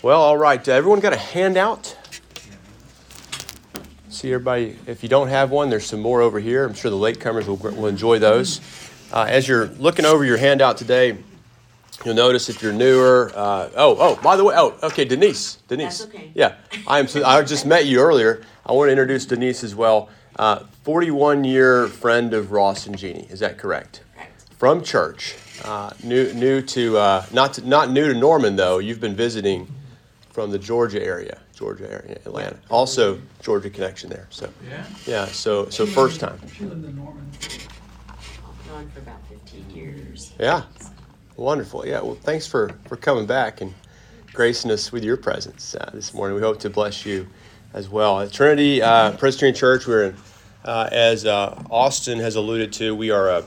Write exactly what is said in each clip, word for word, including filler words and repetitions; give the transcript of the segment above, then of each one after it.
Well, all right. Everyone got a handout? See everybody. If you don't have one, there's some more over here. I'm sure the latecomers will, will enjoy those. Uh, as you're looking over your handout today, you'll notice if you're newer. Uh, oh, oh, by the way, oh, okay, Denise. Denise. That's okay. Yeah, I am. So, I just met you earlier. I want to introduce Denise as well. Uh, forty-one-year friend of Ross and Jeannie. Is that correct? Correct. From church. Uh, new, new to uh, not to, not new to Norman though. You've been visiting from the Georgia area, Georgia area, Atlanta. Also, Georgia connection there. So yeah, yeah. So so first time. She lived in Norman. I've gone for about fifteen years. Yeah. Wonderful. Yeah. Well, thanks for, for coming back and gracing us with your presence uh, this morning. We hope to bless you as well. At Trinity uh, Presbyterian Church, we're in, uh, as uh, Austin has alluded to, we are uh,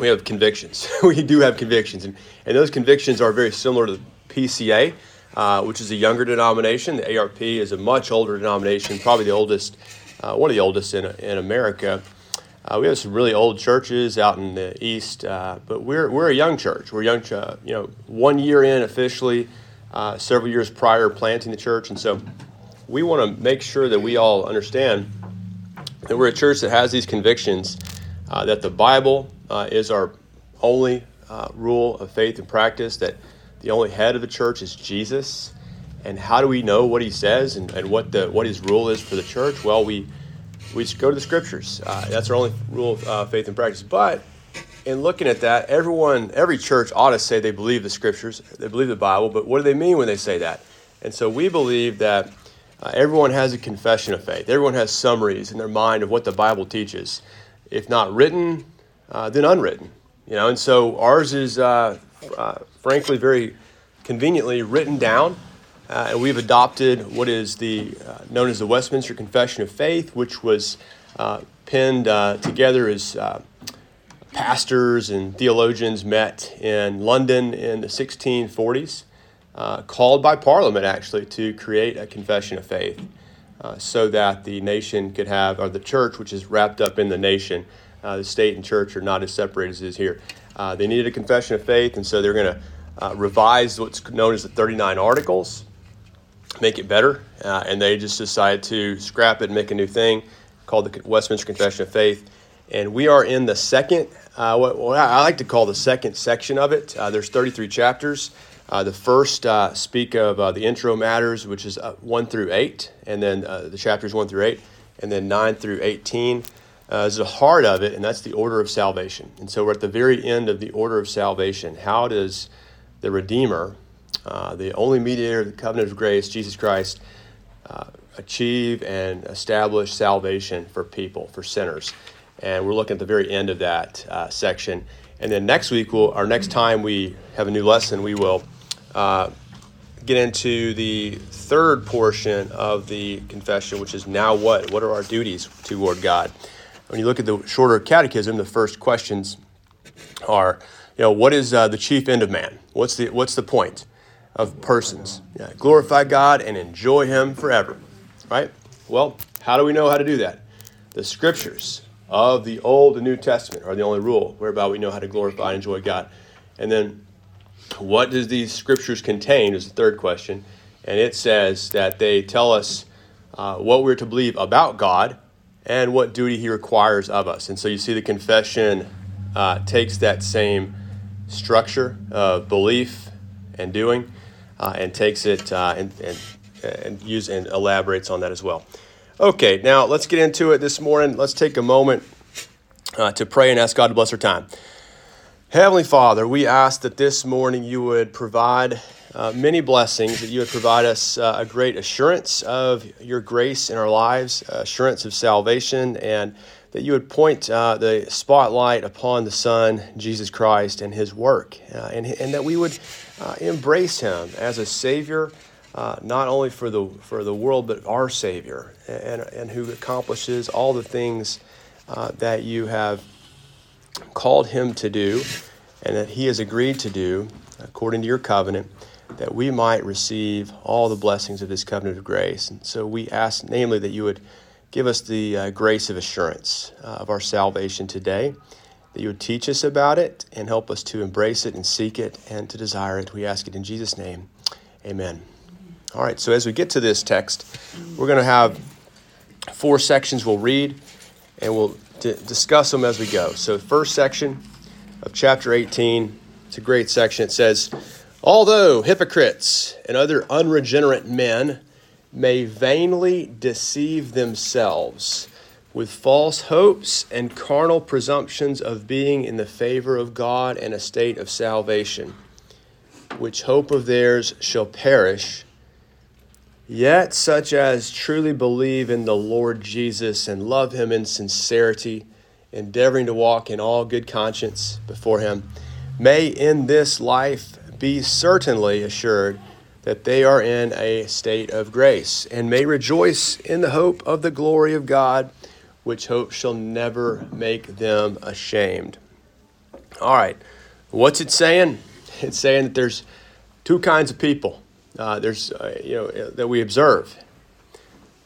we have convictions. We do have convictions, and, and those convictions are very similar to the P C A, uh, which is a younger denomination. The A R P is a much older denomination, probably the oldest, uh, one of the oldest in in America. Uh, we have some really old churches out in the east, uh, but we're we're a young church. We're a young, uh, you know, one year in officially, uh, several years prior planting the church, and so we want to make sure that we all understand that we're a church that has these convictions uh, that the Bible uh, is our only uh, rule of faith and practice. That the only head of the church is Jesus, and how do we know what He says and, and what the what His rule is for the church? Well, we. We just go to the scriptures. Uh, that's our only rule of uh, faith and practice. But in looking at that, everyone, every church ought to say they believe the scriptures, they believe the Bible, but what do they mean when they say that? And so we believe that uh, everyone has a confession of faith. Everyone has summaries in their mind of what the Bible teaches. If not written, uh, then unwritten. You know, and so ours is, uh, uh, frankly, very conveniently written down. Uh, and we've adopted what is the uh, known as the Westminster Confession of Faith, which was uh, penned uh, together as uh, pastors and theologians met in London in the sixteen forties, uh, called by Parliament actually to create a confession of faith uh, so that the nation could have, or the church, which is wrapped up in the nation, uh, the state and church are not as separated as it is here. Uh, they needed a confession of faith, and so they're going to uh, revise what's known as the thirty-nine Articles. Make it better, uh, and they just decided to scrap it and make a new thing called the Westminster Confession of Faith. And we are in the second, uh, what, what I like to call the second section of it. Uh, there's thirty-three chapters. Uh, the first uh, speak of uh, the intro matters, which is uh, one through eight, and then uh, the chapters one through eight, and then nine through eighteen. Uh, is the heart of it, and that's the order of salvation. And so we're at the very end of the order of salvation. How does the Redeemer, Uh, the only mediator of the covenant of grace, Jesus Christ, uh, achieve and establish salvation for people, for sinners. And we're looking at the very end of that uh, section. And then next week, we'll, our next time we have a new lesson, we will uh, get into the third portion of the confession, which is now what? What are our duties toward God? When you look at the shorter catechism, the first questions are, you know, what is uh, the chief end of man? What's the what's the point of persons? Yeah, glorify God and enjoy Him forever, right? Well, how do we know how to do that? The scriptures of the Old and New Testament are the only rule whereby we know how to glorify and enjoy God. And then what does these scriptures contain is the third question. And it says that they tell us uh, what we're to believe about God and what duty He requires of us. And so you see the confession uh, takes that same structure of belief and doing, Uh, and takes it uh, and, and and use and elaborates on that as well. Okay, now let's get into it this morning. Let's take a moment uh, to pray and ask God to bless our time. Heavenly Father, we ask that this morning you would provide uh, many blessings, that you would provide us uh, a great assurance of your grace in our lives, assurance of salvation, and that you would point uh, the spotlight upon the Son, Jesus Christ, and His work, uh, and, and that we would uh, embrace Him as a Savior, uh, not only for the for the world, but our Savior, and, and who accomplishes all the things uh, that you have called Him to do, and that He has agreed to do, according to your covenant, that we might receive all the blessings of this covenant of grace. And so we ask, namely, that you would give us the uh, grace of assurance uh, of our salvation today, that you would teach us about it and help us to embrace it and seek it and to desire it. We ask it in Jesus' name. Amen. All right, so as we get to this text, we're going to have four sections we'll read, and we'll d- discuss them as we go. So the first section of chapter eighteen, it's a great section. It says, "Although hypocrites and other unregenerate men may vainly deceive themselves with false hopes and carnal presumptions of being in the favor of God and a state of salvation, which hope of theirs shall perish, yet such as truly believe in the Lord Jesus and love him in sincerity, endeavoring to walk in all good conscience before him, may in this life be certainly assured that they are in a state of grace, and may rejoice in the hope of the glory of God, which hope shall never make them ashamed." All right, what's it saying? It's saying that there's two kinds of people. Uh, there's uh, you know that we observe.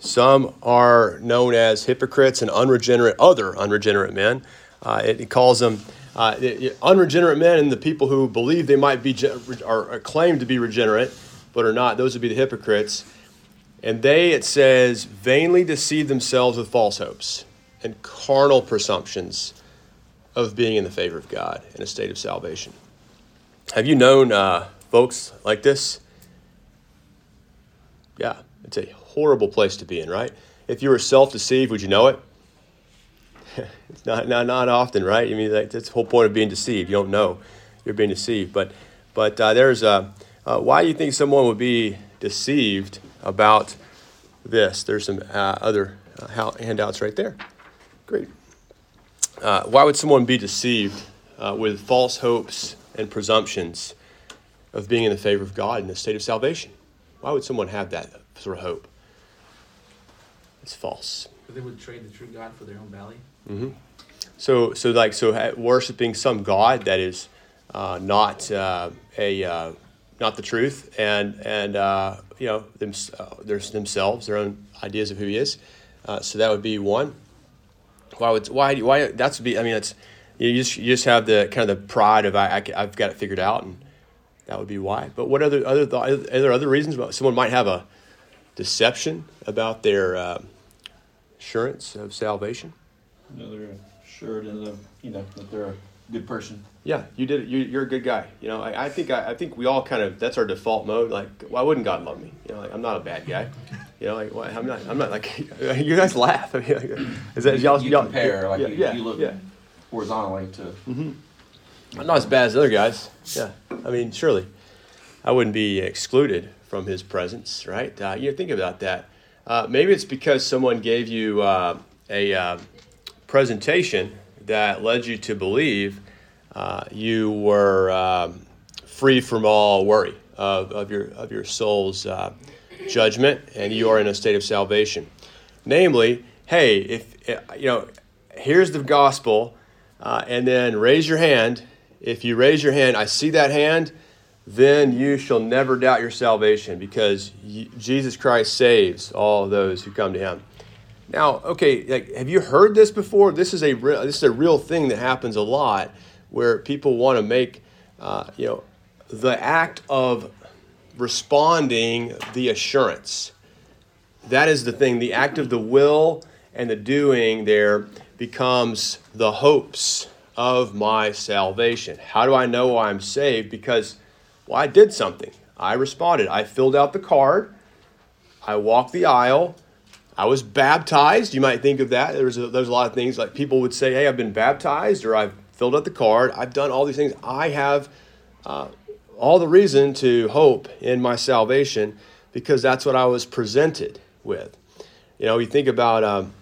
Some are known as hypocrites and unregenerate, other unregenerate men. Uh, it, it calls them uh, unregenerate men, and the people who believe they might be or claim to be regenerate, but are not. Those would be the hypocrites. And they, it says, vainly deceive themselves with false hopes and carnal presumptions of being in the favor of God and a state of salvation. Have you known uh, folks like this? Yeah, it's a horrible place to be in, right? If you were self-deceived, would you know it? It's not, not not often, right? I mean, like, that's the whole point of being deceived. You don't know you're being deceived. But but uh, there's a uh, why do you think someone would be deceived about this? There's some uh, other uh, handouts right there. Great. Uh, why would someone be deceived uh, with false hopes and presumptions of being in the favor of God in the state of salvation? Why would someone have that sort of hope? It's false. But they would trade the true God for their own value. Mm-hmm. So, so like, so worshiping some God that is uh, not uh, a uh, not the truth, and and uh, you know, them, uh, there's themselves, their own ideas of who He is. Uh, so that would be one. Why would why why that's be? I mean, it's you just you just have the kind of the pride of I, I I've got it figured out, and that would be why. But what other other are there other reasons? Someone might have a deception about their uh, assurance of salvation. No, they're assured in the you know that they're a good person. Yeah, you did it. You, you're a good guy. You know, I, I think I, I think we all kind of, that's our default mode. Like, why wouldn't God love me? You know, like, I'm not a bad guy. You know, like, why, I'm not. I'm not like you guys laugh. I mean, like, is that you, y'all? You y'all, compare y'all, like yeah, you, yeah, you look yeah. horizontally to. Mm-hmm. I'm not as bad as other guys. Yeah, I mean, surely, I wouldn't be excluded from His presence, right? Uh, you know, think about that. Uh, maybe it's because someone gave you uh, a uh, presentation that led you to believe uh, you were um, free from all worry of, of your of your soul's uh, judgment, and you are in a state of salvation. Namely, hey, if you know, here's the gospel, uh, and then raise your hand. If you raise your hand, I see that hand, then you shall never doubt your salvation, because you, Jesus Christ saves all those who come to Him. Now, okay, like, have you heard this before? This is a real, this is a real thing that happens a lot, where people want to make, uh, you know, the act of responding the assurance. That is the thing. The act of the will and the doing there becomes the hopes of my salvation. How do I know I'm saved? Because, well, I did something. I responded. I filled out the card. I walked the aisle. I was baptized. You might think of that. There's a, there's a lot of things like people would say, hey, I've been baptized, or I've filled out the card. I've done all these things. I have uh, all the reason to hope in my salvation, because that's what I was presented with. You know, you think about, um,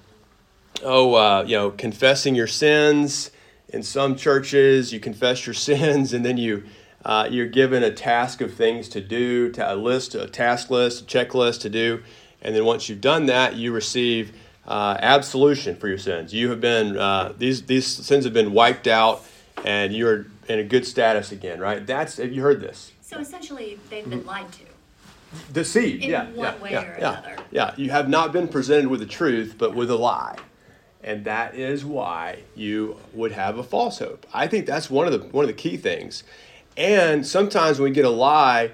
oh, uh, you know, confessing your sins. In some churches, you confess your sins, and then you, uh, you're given a task of things to do, a list, a task list, a checklist to do. And then once you've done that, you receive uh, absolution for your sins. You have been, uh, these these sins have been wiped out, and you're in a good status again, right? That's, have you heard this? So essentially, they've been lied to. Deceived, in yeah. In one yeah, way yeah, or yeah, another. Yeah, you have not been presented with the truth, but with a lie. And that is why you would have a false hope. I think that's one of the one of the key things. And sometimes when we get a lie,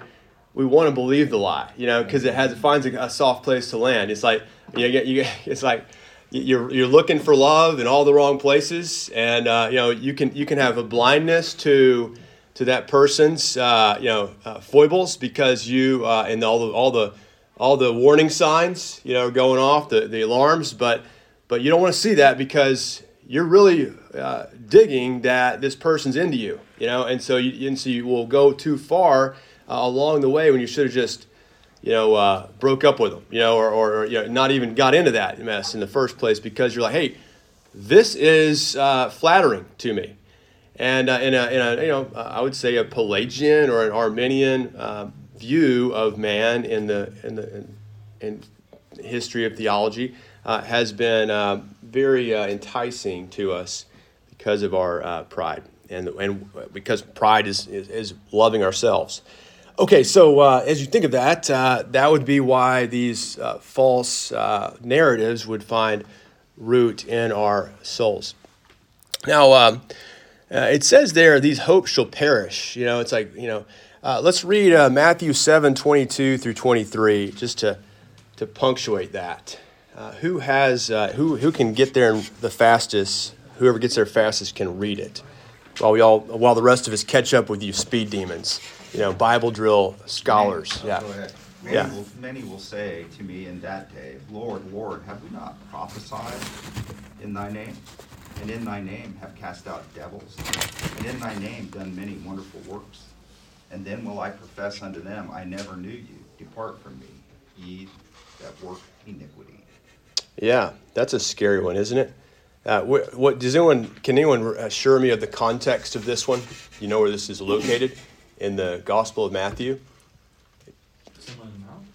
we want to believe the lie, you know, because it has it finds a, a soft place to land. It's like you get you. It's like you're you're looking for love in all the wrong places, and uh, you know you can you can have a blindness to to that person's uh, you know uh, foibles because you uh, and all the all the all the warning signs you know going off the, the alarms, but but you don't want to see that because you're really uh, digging that this person's into you, you know, and so you and so you will go too far. Uh, along the way when you should have just, you know, uh, broke up with them, you know, or, or you know, not even got into that mess in the first place because you're like, hey, this is uh, flattering to me. And uh, in, a, in a, you know, uh, I would say a Pelagian or an Arminian uh, view of man in the in the in, in history of theology uh, has been uh, very uh, enticing to us because of our uh, pride and and because pride is is, is loving ourselves. Okay, so uh, as you think of that, uh, that would be why these uh, false uh, narratives would find root in our souls. Now, um, uh, it says there, these hopes shall perish. You know, it's like, you know, uh, let's read uh, Matthew seven, twenty-two through twenty-three, just to to punctuate that. Uh, who has, uh, who who can get there the fastest? Whoever gets there fastest can read it. While we all, while the rest of us catch up with you, speed demons. You know, Bible drill scholars. Many, oh, yeah. Go ahead. Many, yeah. Will, many will say to me in that day, Lord, Lord, have we not prophesied in thy name? And in thy name have cast out devils? And in thy name done many wonderful works? And then will I profess unto them, I never knew you. Depart from me, ye that work iniquity. Yeah, that's a scary one, isn't it? Uh, what, what does anyone? Can anyone assure me of the context of this one? You know where this is located? In the Gospel of Matthew? The Sermon on the Mount?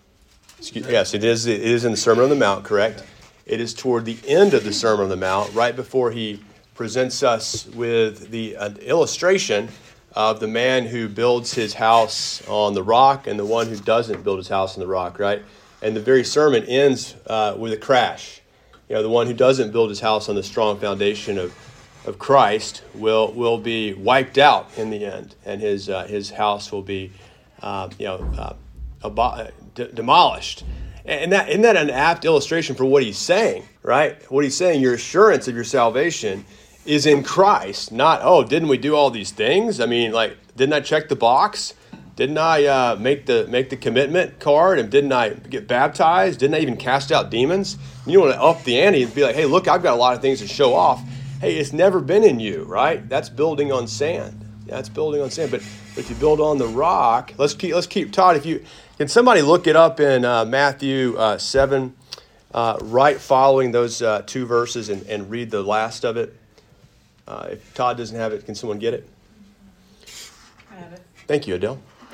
Excuse, yes, it is It is in the Sermon on the Mount, correct? It is toward the end of the Sermon on the Mount, right before he presents us with the uh, illustration of the man who builds his house on the rock and the one who doesn't build his house on the rock, right? And the very sermon ends uh, with a crash. You know, the one who doesn't build his house on the strong foundation of of Christ will will be wiped out in the end, and his uh, his house will be, uh, you know, uh, abo- d- demolished. And that isn't that an apt illustration for what he's saying, right? What he's saying, your assurance of your salvation is in Christ, not oh, didn't we do all these things? I mean, like, didn't I check the box? Didn't I uh, make the make the commitment card? And didn't I get baptized? Didn't I even cast out demons? You don't want to up the ante and be like, hey, look, I've got a lot of things to show off. Hey, it's never been in you, right? That's building on sand. That's building on sand. But, but if you build on the rock, let's keep let's keep Todd. If you can, somebody look it up in uh, Matthew uh, seven, uh, right following those uh, two verses, and, and read the last of it. Uh, if Todd doesn't have it, can someone get it? I have it. Thank you, Adele.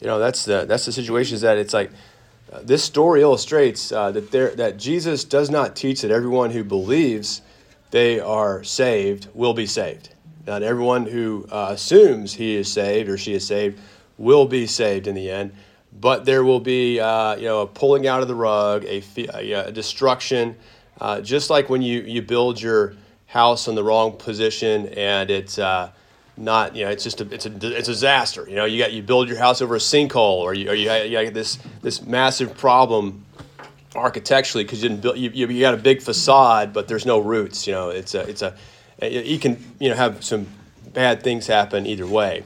You know, that's the that's the situation is that it's like, Uh, this story illustrates uh, that there that Jesus does not teach that everyone who believes they are saved will be saved. Not everyone who uh, assumes he is saved or she is saved will be saved in the end. But there will be uh, you know a pulling out of the rug, a, a destruction, uh, just like when you, you build your house in the wrong position and it's uh, not, you know, it's just a, it's a, it's a disaster. You know, you got, you build your house over a sinkhole, or you, or you, you got this, this massive problem architecturally because you didn't build, you, you got a big facade, but there's no roots. You know, it's a, it's a, you can, you know, have some bad things happen either way.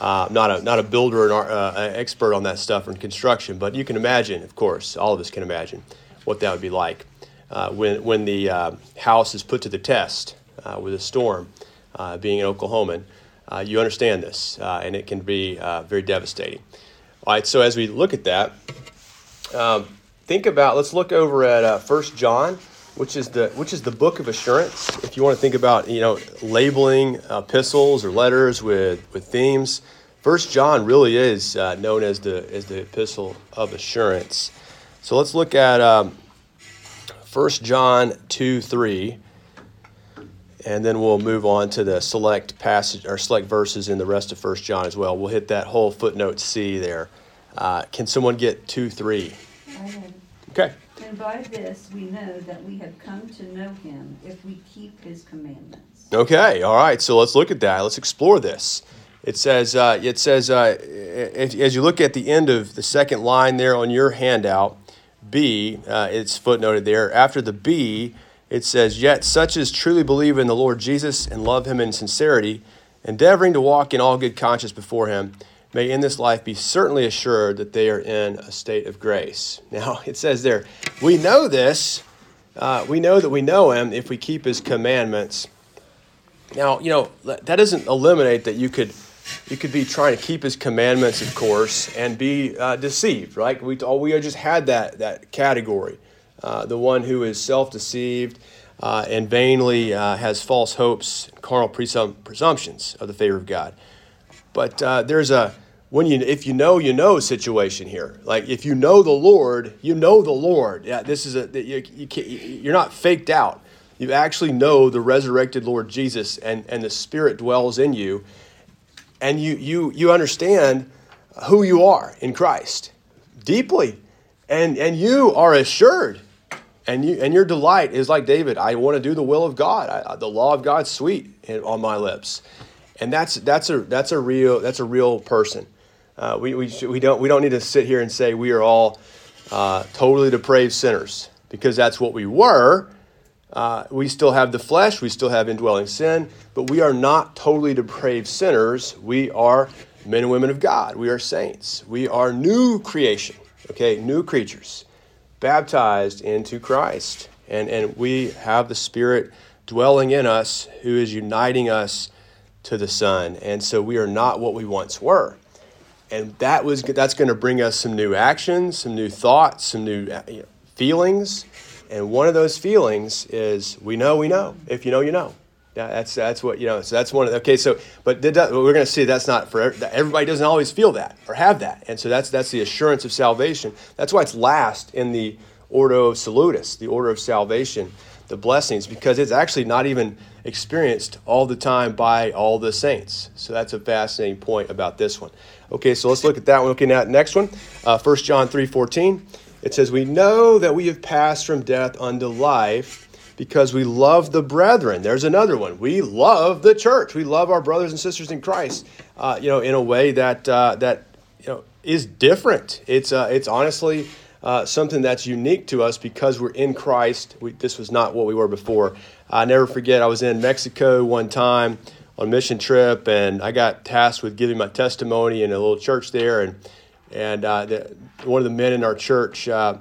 Uh, not a, not a builder or an uh, expert on that stuff or in construction, but you can imagine, of course, all of us can imagine what that would be like uh, when, when the uh, house is put to the test uh, with a storm, uh, being an Oklahoman. Uh, you understand this, uh, and it can be uh, very devastating. All right, so as we look at that, um, think about, let's look over at uh, First John, which is the which is the book of assurance. If you want to think about, you know, labeling epistles or letters with, with themes, First John really is uh, known as the as the epistle of assurance. So let's look at um, First John two three, and then we'll move on to the select passage or select verses in the rest of First John as well. We'll hit that whole footnote C there. Uh, can someone get two three? I have. Okay. And by this we know that we have come to know him if we keep his commandments. Okay, all right. So let's look at that. Let's explore this. It says, uh, it says, uh, if, as you look at the end of the second line there on your handout, B, uh, it's footnoted there. After the B, it says, yet such as truly believe in the Lord Jesus and love him in sincerity, endeavoring to walk in all good conscience before him, may in this life be certainly assured that they are in a state of grace. Now, it says there, we know this. Uh, we know that we know him if we keep his commandments. Now, you know, that doesn't eliminate that you could you could be trying to keep his commandments, of course, and be uh, deceived, right? We we just had that that category, uh, the one who is self-deceived uh, and vainly uh, has false hopes, carnal presum- presumptions of the favor of God. But uh, there's a when you if you know you know situation here. Like if you know the Lord, you know the Lord. Yeah, this is a you, you can't, you're not faked out. You actually know the resurrected Lord Jesus, and, and the Spirit dwells in you, and you you you understand who you are in Christ deeply, and and you are assured, and you and your delight is like David. I want to do the will of God. I, the law of God's sweet on my lips, and that's that's a that's a real that's a real person. Uh, we we we don't we don't need to sit here and say we are all uh, totally depraved sinners, because that's what we were. Uh, we still have the flesh, we still have indwelling sin, but we are not totally depraved sinners. We are men and women of God. We are saints. We are new creation, okay, new creatures, baptized into Christ. And, and we have the Spirit dwelling in us who is uniting us to the Son. And so we are not what we once were. And that was that's going to bring us some new actions, some new thoughts, some new you know, feelings. And one of those feelings is we know, we know. If you know, you know. Yeah, that's that's what you know. So that's one of the, okay. So, but we're going to see that's not for everybody. Doesn't always feel that or have that. And so that's that's the assurance of salvation. That's why it's last in the Ordo salutis, the order of salvation, the blessings, because it's actually not even experienced all the time by all the saints. So that's a fascinating point about this one. Okay, so let's look at that one. Looking at next one, uh, First John three fourteen. It says, we know that we have passed from death unto life because we love the brethren. There's another one. We love the church. We love our brothers and sisters in Christ, uh, you know, in a way that uh, that you know is different. It's uh, it's honestly uh, something that's unique to us because we're in Christ. We, this was not what we were before. I never forget, I was in Mexico one time on a mission trip, and I got tasked with giving my testimony in a little church there, and And uh, the, one of the men in our church, uh,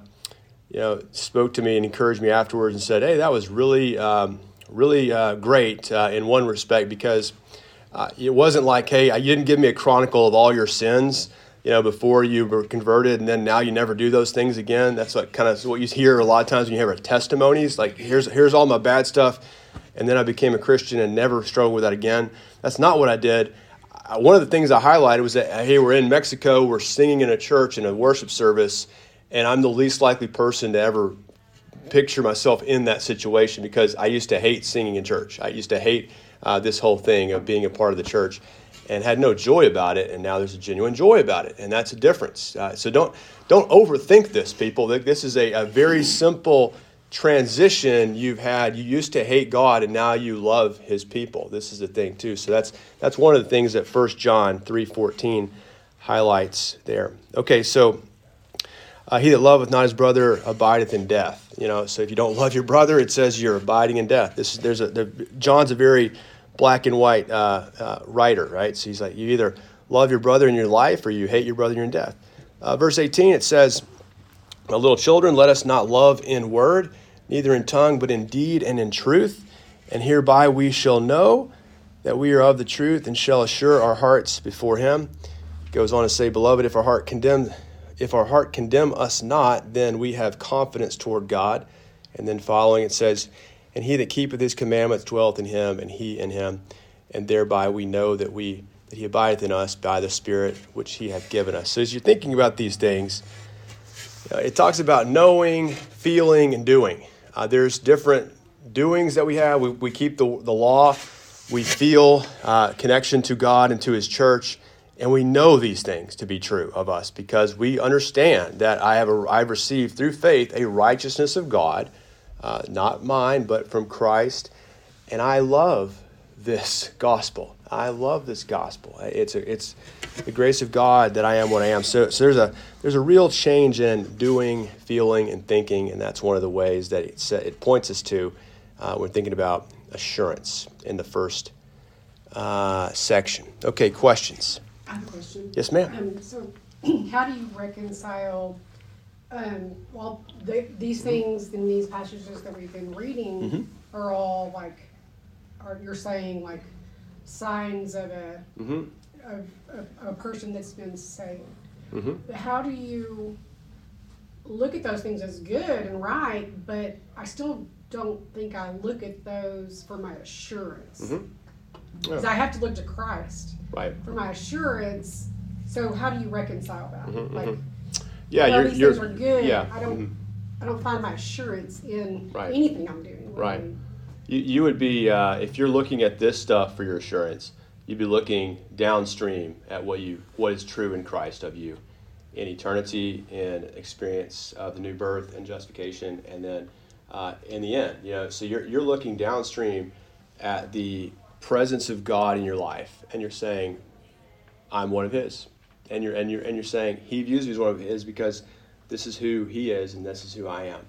you know, spoke to me and encouraged me afterwards and said, "Hey, that was really, um, really uh, great uh, in one respect, because uh, it wasn't like, hey, you didn't give me a chronicle of all your sins, you know, before you were converted, and then now you never do those things again." That's what kind of what you hear a lot of times when you hear testimonies, like here's here's all my bad stuff, and then I became a Christian and never struggled with that again. That's not what I did. One of the things I highlighted was that, hey, we're in Mexico, we're singing in a church in a worship service, and I'm the least likely person to ever picture myself in that situation, because I used to hate singing in church. I used to hate uh, this whole thing of being a part of the church and had no joy about it, and now there's a genuine joy about it, and that's a difference. Uh, so don't don't overthink this, people. This is a, a very simple transition you've had. You used to hate God, and now you love his people. This is the thing too. So that's that's one of the things that First John three fourteen highlights there. Okay, so uh, he that loveth not his brother abideth in death. You know, so if you don't love your brother, it says you're abiding in death. This is there's a there, John's a very black and white uh, uh, writer, right? So he's like, you either love your brother in your life or you hate your brother in your death. Uh, verse eighteen, it says, "My little children, let us not love in word, neither in tongue, but in deed and in truth. And hereby we shall know that we are of the truth and shall assure our hearts before him." It goes on to say, "Beloved, if our heart condemn, if our heart condemn us not, then we have confidence toward God." And then following it says, "And he that keepeth his commandments dwelleth in him, and he in him. And thereby we know that we that he abideth in us by the Spirit which he hath given us. So as you're thinking about these things, uh, it talks about knowing, feeling, and doing. Uh, there's different doings that we have. We, we keep the, the law. We feel uh, connection to God and to his church. And we know these things to be true of us because we understand that I have a, I've received through faith a righteousness of God, uh, not mine, but from Christ. And I love this gospel. I love this gospel. It's a, it's the grace of God that I am what I am. So, so there's a there's a real change in doing, feeling, and thinking, and that's one of the ways that it it points us to uh, when thinking about assurance in the first uh, section. Okay, questions. I have a question. Yes, ma'am. Um, so, how do you reconcile um, well the, these things in these passages that we've been reading mm-hmm. are all like, are you're saying like signs of a mm-hmm. of, of a person that's been saved? Mm-hmm. How do you look at those things as good and right? But I still don't think I look at those for my assurance. Mm-hmm. Because I have to look to Christ right. for my assurance. So how do you reconcile that? Mm-hmm, like, yeah, you're, these you're, things are good. Yeah. I don't, mm-hmm. I don't find my assurance in right. anything I'm doing. Right. You, you would be uh, if you're looking at this stuff for your assurance, you'd be looking downstream at what you what is true in Christ of you, in eternity, in experience of the new birth and justification, and then uh, in the end, you know. So you're you're looking downstream at the presence of God in your life, and you're saying, "I'm one of His," and you're and you're and you're saying He views me as one of His because this is who He is and this is who I am.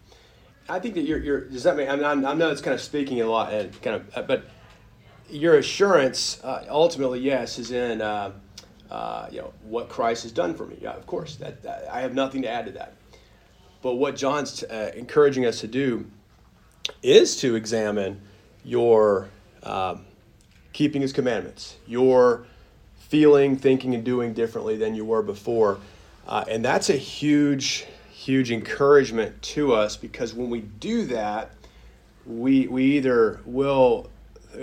I think that you're you're does that mean I mean, I know it's kind of speaking a lot and kind of but your assurance uh, ultimately yes is in uh, uh, you know what Christ has done for me. Yeah, of course that, that I have nothing to add to that. But what John's uh, encouraging us to do is to examine your. Um, keeping his commandments, you're feeling, thinking, and doing differently than you were before. Uh, and that's a huge, huge encouragement to us because when we do that, we we either will,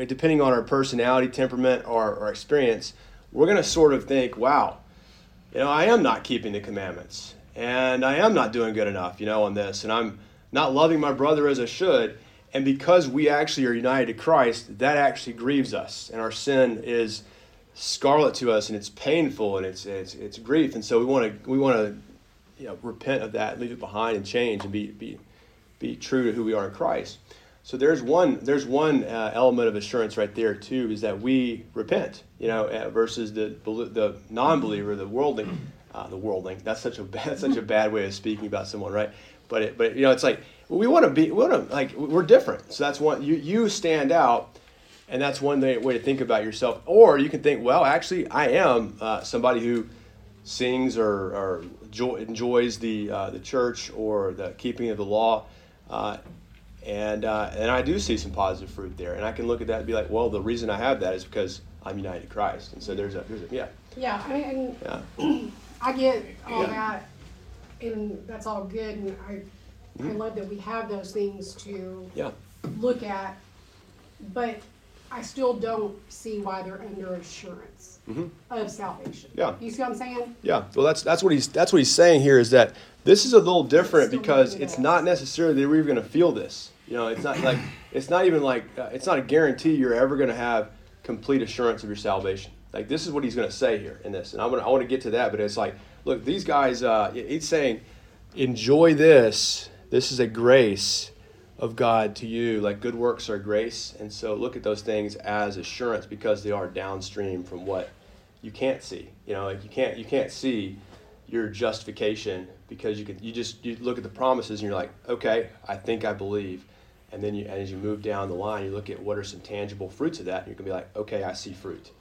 depending on our personality, temperament, or our experience, we're going to sort of think, wow, you know, I am not keeping the commandments and I am not doing good enough, you know, on this. And I'm not loving my brother as I should. And because we actually are united to Christ, that actually grieves us. And our sin is scarlet to us, and it's painful, and it's it's, it's grief. And so we want to we want to you know, repent of that, leave it behind, and change, and be be be true to who we are in Christ. So there's one there's one uh, element of assurance right there too, is that we repent. You know, uh, versus the the non-believer, the worldling, uh, the worldling. That's such a that's such a bad way of speaking about someone, right? But it, but you know, it's like. We want to be, we want to, like, we're different. So that's one, you, you stand out, and that's one way to think about yourself. Or you can think, well, actually, I am uh, somebody who sings or, or joy, enjoys the uh, the church or the keeping of the law, uh, and uh, and I do see some positive fruit there. And I can look at that and be like, well, the reason I have that is because I'm united to Christ. And so there's a, there's a yeah. Yeah, I mean, yeah. I get all yeah. that, and that's all good, and I... I love that we have those things to yeah. look at, but I still don't see why they're under assurance mm-hmm. of salvation. Yeah, you see what I'm saying? Yeah. Well, that's that's what he's that's what he's saying here is that this is a little different because it's is. not necessarily that we're going to feel this. You know, it's not like it's not even like uh, it's not a guarantee you're ever going to have complete assurance of your salvation. Like this is what he's going to say here in this, and I'm gonna I want to get to that, but it's like, look, these guys. Uh, he's saying, enjoy this. This is a grace of God to you. Like good works are grace. And so look at those things as assurance because they are downstream from what you can't see. You know, like you can't you can't see your justification because you can you just you look at the promises and you're like, okay, I think I believe. And then you as you move down the line, you look at what are some tangible fruits of that, and you can be like, okay, I see fruit.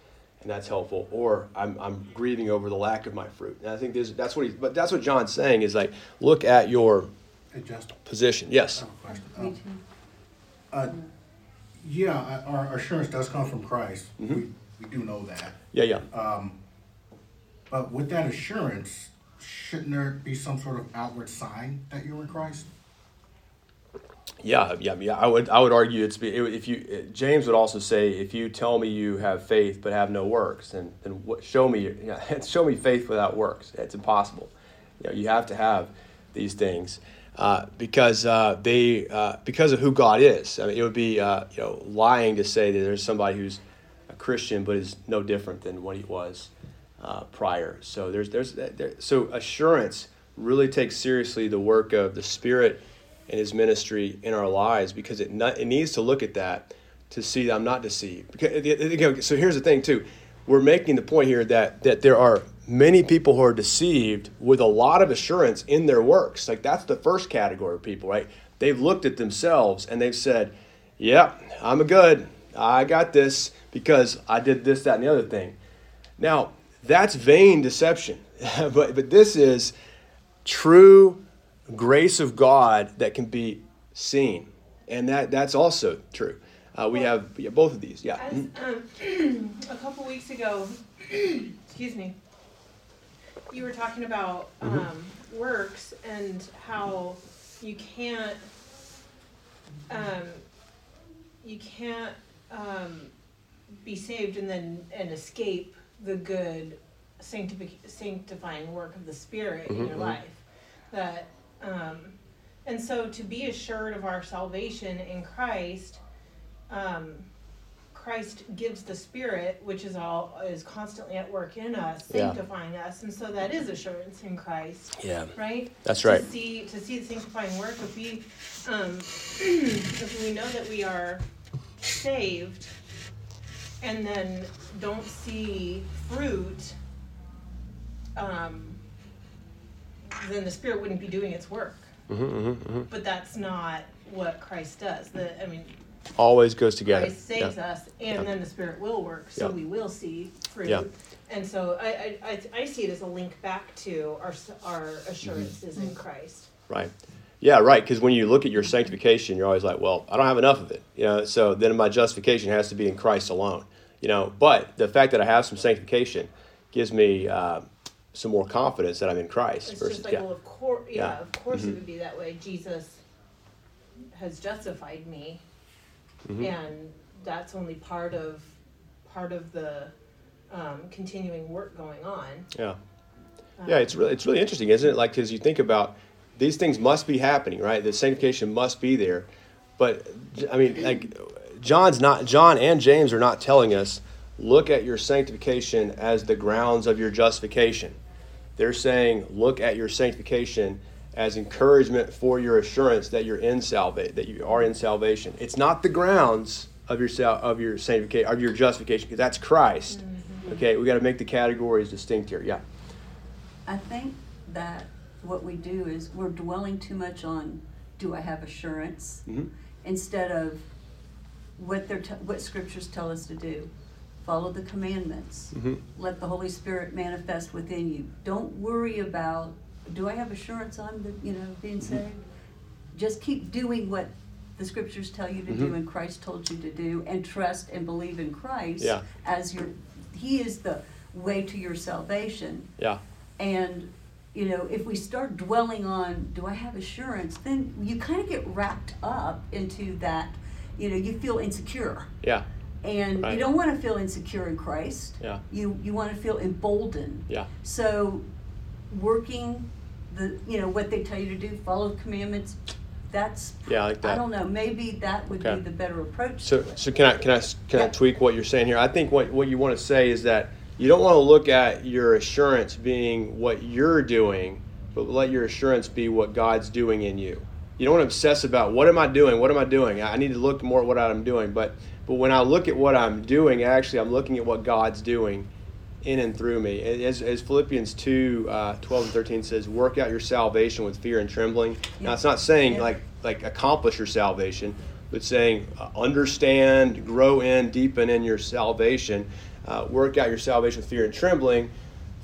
And that's helpful. Or I'm I'm grieving over the lack of my fruit. And I think this that's what he but that's what John's saying is like, look at your Adjustable. Position, yes. I have a question. Um, uh, yeah, our assurance does come from Christ. Mm-hmm. We, we do know that. Yeah, yeah. Um, but with that assurance, shouldn't there be some sort of outward sign that you're in Christ? Yeah, yeah, yeah. I would, I would argue it's be, if you. James would also say, if you tell me you have faith but have no works, then then what, show me, you know, show me faith without works. It's impossible. You know, you have to have these things uh, because uh, they uh, because of who God is. I mean, it would be uh, you know lying to say that there's somebody who's a Christian but is no different than what he was uh, prior. So there's there's there, so assurance really takes seriously the work of the Spirit and his ministry in our lives, because it not, it needs to look at that to see that I'm not deceived. Because, so here's the thing too, we're making the point here that that there are many people who are deceived with a lot of assurance in their works. Like that's the first category of people, right? They've looked at themselves and they've said, yeah, I'm a good, I got this because I did this, that, and the other thing. Now, that's vain deception, but but this is true grace of God that can be seen, and that that's also true. Uh, we well, have yeah, both of these. Yeah. As, um, a couple weeks ago, excuse me, you were talking about um, mm-hmm. works and how you can't, um, you can't um, be saved and then and escape the good sanctific- sanctifying work of the Spirit mm-hmm. in your life. That. Um, and so to be assured of our salvation in Christ, um, Christ gives the Spirit, which is all is constantly at work in us, sanctifying yeah. us. And so that is assurance in Christ. Yeah. Right? That's right. To see, to see the sanctifying work, if we, um, if we know that we are saved and then don't see fruit, um, then the Spirit wouldn't be doing its work. Mm-hmm, mm-hmm, mm-hmm. But that's not what Christ does. The, I mean, always goes together. Christ saves yeah. us, and yeah. then the Spirit will work, so yeah. we will see fruit. Yeah. And so I, I I see it as a link back to our our assurances mm-hmm. in Christ. Right. Yeah, right, because when you look at your sanctification, you're always like, well, I don't have enough of it. You know, so then my justification has to be in Christ alone. You know, but the fact that I have some sanctification gives me... Uh, some more confidence that I'm in Christ. It's versus, just like, yeah. well, of course, yeah, yeah, of course mm-hmm. it would be that way. Jesus has justified me, mm-hmm. and that's only part of part of the um, continuing work going on. Yeah, um, yeah, it's really it's really interesting, isn't it? Like, because you think about these things must be happening, right? The sanctification must be there, but I mean, like John's not John and James are not telling us look at your sanctification as the grounds of your justification. They're saying, look at your sanctification as encouragement for your assurance that you're in salvation, that you are in salvation. It's not the grounds of your sal- of your sanctification, of your justification, because that's Christ. Mm-hmm. Okay, we got to make the categories distinct here. Yeah. I think that what we do is we're dwelling too much on, do I have assurance, mm-hmm. instead of what they're t- what scriptures tell us to do. Follow the commandments. Mm-hmm. Let the Holy Spirit manifest within you. Don't worry about, do I have assurance on the, you know, being mm-hmm. saved? Just keep doing what the scriptures tell you to mm-hmm. do and Christ told you to do, and trust and believe in Christ yeah. as your, he is the way to your salvation. Yeah. And, you know, if we start dwelling on, do I have assurance, then you kind of get wrapped up into that, you know, you feel insecure. Yeah. And right. you don't want to feel insecure in Christ. Yeah. You you want to feel emboldened. Yeah. So working the, you know, what they tell you to do, follow the commandments, that's yeah, I like that. I don't know, maybe that would okay. be the better approach. So to it. so can I can I can yeah. I tweak what you're saying here? I think what, what you want to say is that you don't want to look at your assurance being what you're doing, but let your assurance be what God's doing in you. You don't want to obsess about what am I doing? What am I doing? I need to look more at what I'm doing, but But when I look at what I'm doing, actually, I'm looking at what God's doing in and through me. As, as Philippians two, uh, twelve and thirteen says, work out your salvation with fear and trembling. Now, it's not saying like like accomplish your salvation, but saying uh, understand, grow in, deepen in your salvation. Uh, work out your salvation with fear and trembling.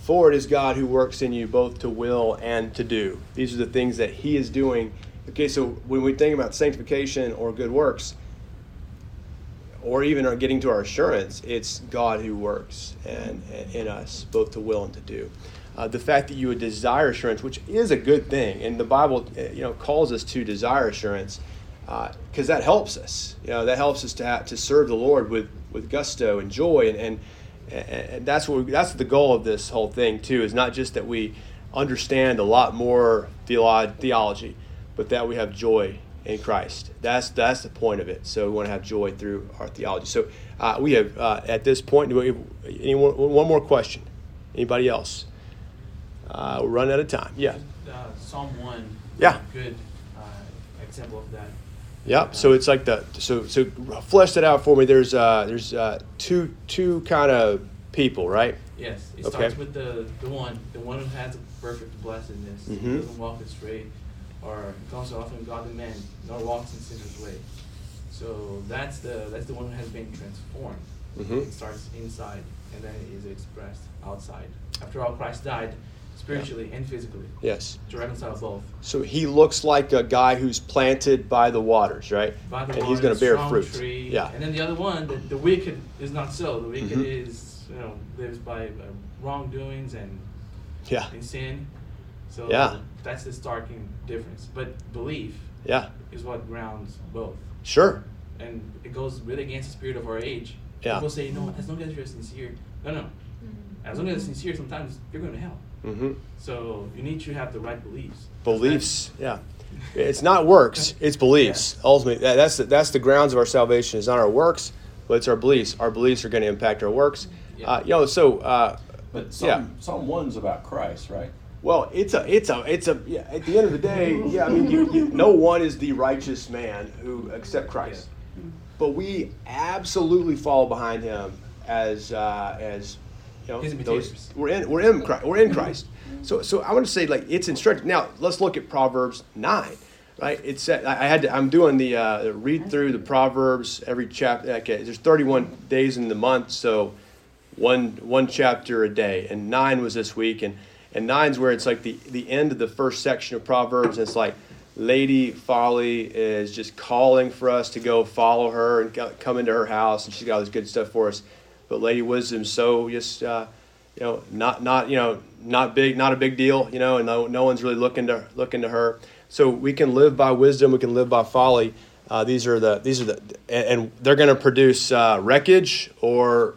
For it is God who works in you both to will and to do. These are the things that he is doing. Okay, so when we think about sanctification or good works, or even our getting to our assurance, it's God who works and, and in us, both to will and to do. Uh, the fact that you would desire assurance, which is a good thing, and the Bible, you know, calls us to desire assurance, because uh, that helps us. You know, that helps us to ha- to serve the Lord with, with gusto and joy, and and, and that's what we, that's the goal of this whole thing too. Is not just that we understand a lot more theolo- theology, but that we have joy in Christ. That's that's the point of it. So we want to have joy through our theology. So uh, we have uh, at this point. Do we have anyone, one more question? Anybody else? Uh, we'll run out of time. Yeah. Uh, Psalm one. Yeah. Good uh, example of that. Yeah. So it's like the so so flesh that out for me. There's uh there's uh two two kind of people, right? Yes. It okay. starts with the the one the one who has a perfect blessedness. Mm-hmm. He doesn't walk astray. Or comes off in God the man, nor walks in sinner's way. So that's the that's the one who has been transformed. Mm-hmm. It starts inside and then is expressed outside. After all, Christ died spiritually yeah. and physically. Yes. To reconcile both. So he looks like a guy who's planted by the waters, right? By the and waters, he's going to bear fruit. Tree. Yeah. And then the other one, the, the wicked is not so. The wicked mm-hmm. is you know lives by, by wrongdoings and yeah. and sin. So yeah. that's the starking difference. But belief yeah. is what grounds both. Sure. And it goes really against the spirit of our age. Yeah. People say, no, as long as you're sincere. No, no. Mm-hmm. As long as you're sincere, sometimes you're going to hell. Mm-hmm. So you need to have the right beliefs. Beliefs, yeah. It's not works, it's beliefs. Yeah. Ultimately, that's the, that's the grounds of our salvation. It's not our works, but it's our beliefs. Our beliefs are going to impact our works. Yeah. Uh, you know, so... Uh, but Psalm, yeah. Psalm one's about Christ, right? Well, it's a, it's a, it's a. Yeah, at the end of the day, yeah. I mean, you, you, no one is the righteous man who except Christ, yeah. but we absolutely fall behind him as, uh, as, you know, His those, we're in, we're in Christ, we're in Christ. So, so I want to say like it's instructive. Now let's look at Proverbs nine, right? It's I had to, I'm doing the uh, read through the Proverbs every chapter. Okay, there's thirty-one days in the month, so one one chapter a day, and nine was this week, and. And nine's where it's like the, the end of the first section of Proverbs. And it's like Lady Folly is just calling for us to go follow her and go, come into her house. And she's got all this good stuff for us. But Lady Wisdom's so just, uh, you know, not, not, you know, not big, not a big deal, you know, and no, no one's really looking to, looking to her. So we can live by wisdom. We can live by folly. Uh, these are the, these are the, and, and they're going to produce uh, wreckage or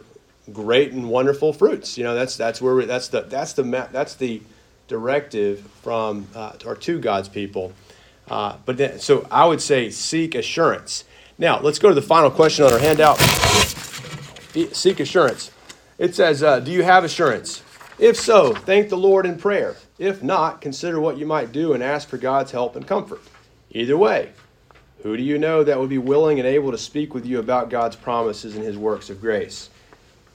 great and wonderful fruits. You know, that's that's where we, that's the that's the that's the directive from uh, or to God's people. Uh, but then, so I would say seek assurance. Now let's go to the final question on our handout. Seek assurance. It says, uh, "Do you have assurance? If so, thank the Lord in prayer. If not, consider what you might do and ask for God's help and comfort. Either way, who do you know that would be willing and able to speak with you about God's promises and His works of grace?"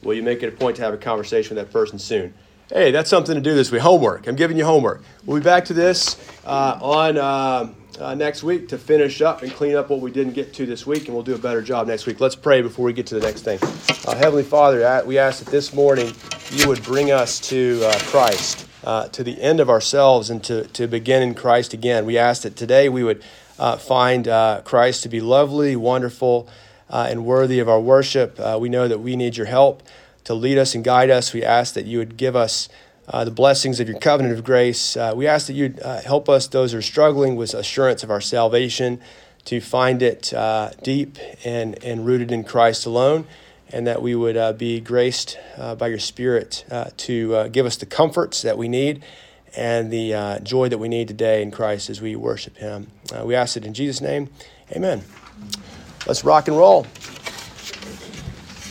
Will you make it a point to have a conversation with that person soon? Hey, that's something to do this week. Homework. I'm giving you homework. We'll be back to this uh, on uh, uh, next week to finish up and clean up what we didn't get to this week, and we'll do a better job next week. Let's pray before we get to the next thing. Uh, Heavenly Father, I, we ask that this morning you would bring us to uh, Christ, uh, to the end of ourselves and to, to begin in Christ again. We ask that today we would uh, find uh, Christ to be lovely, wonderful, Uh, and worthy of our worship. Uh, we know that we need your help to lead us and guide us. We ask that you would give us uh, the blessings of your covenant of grace. Uh, we ask that you'd uh, help us, those who are struggling with assurance of our salvation, to find it uh, deep and, and rooted in Christ alone, and that we would uh, be graced uh, by your Spirit uh, to uh, give us the comforts that we need and the uh, joy that we need today in Christ as we worship him. Uh, we ask it in Jesus' name. Amen. Let's rock and roll.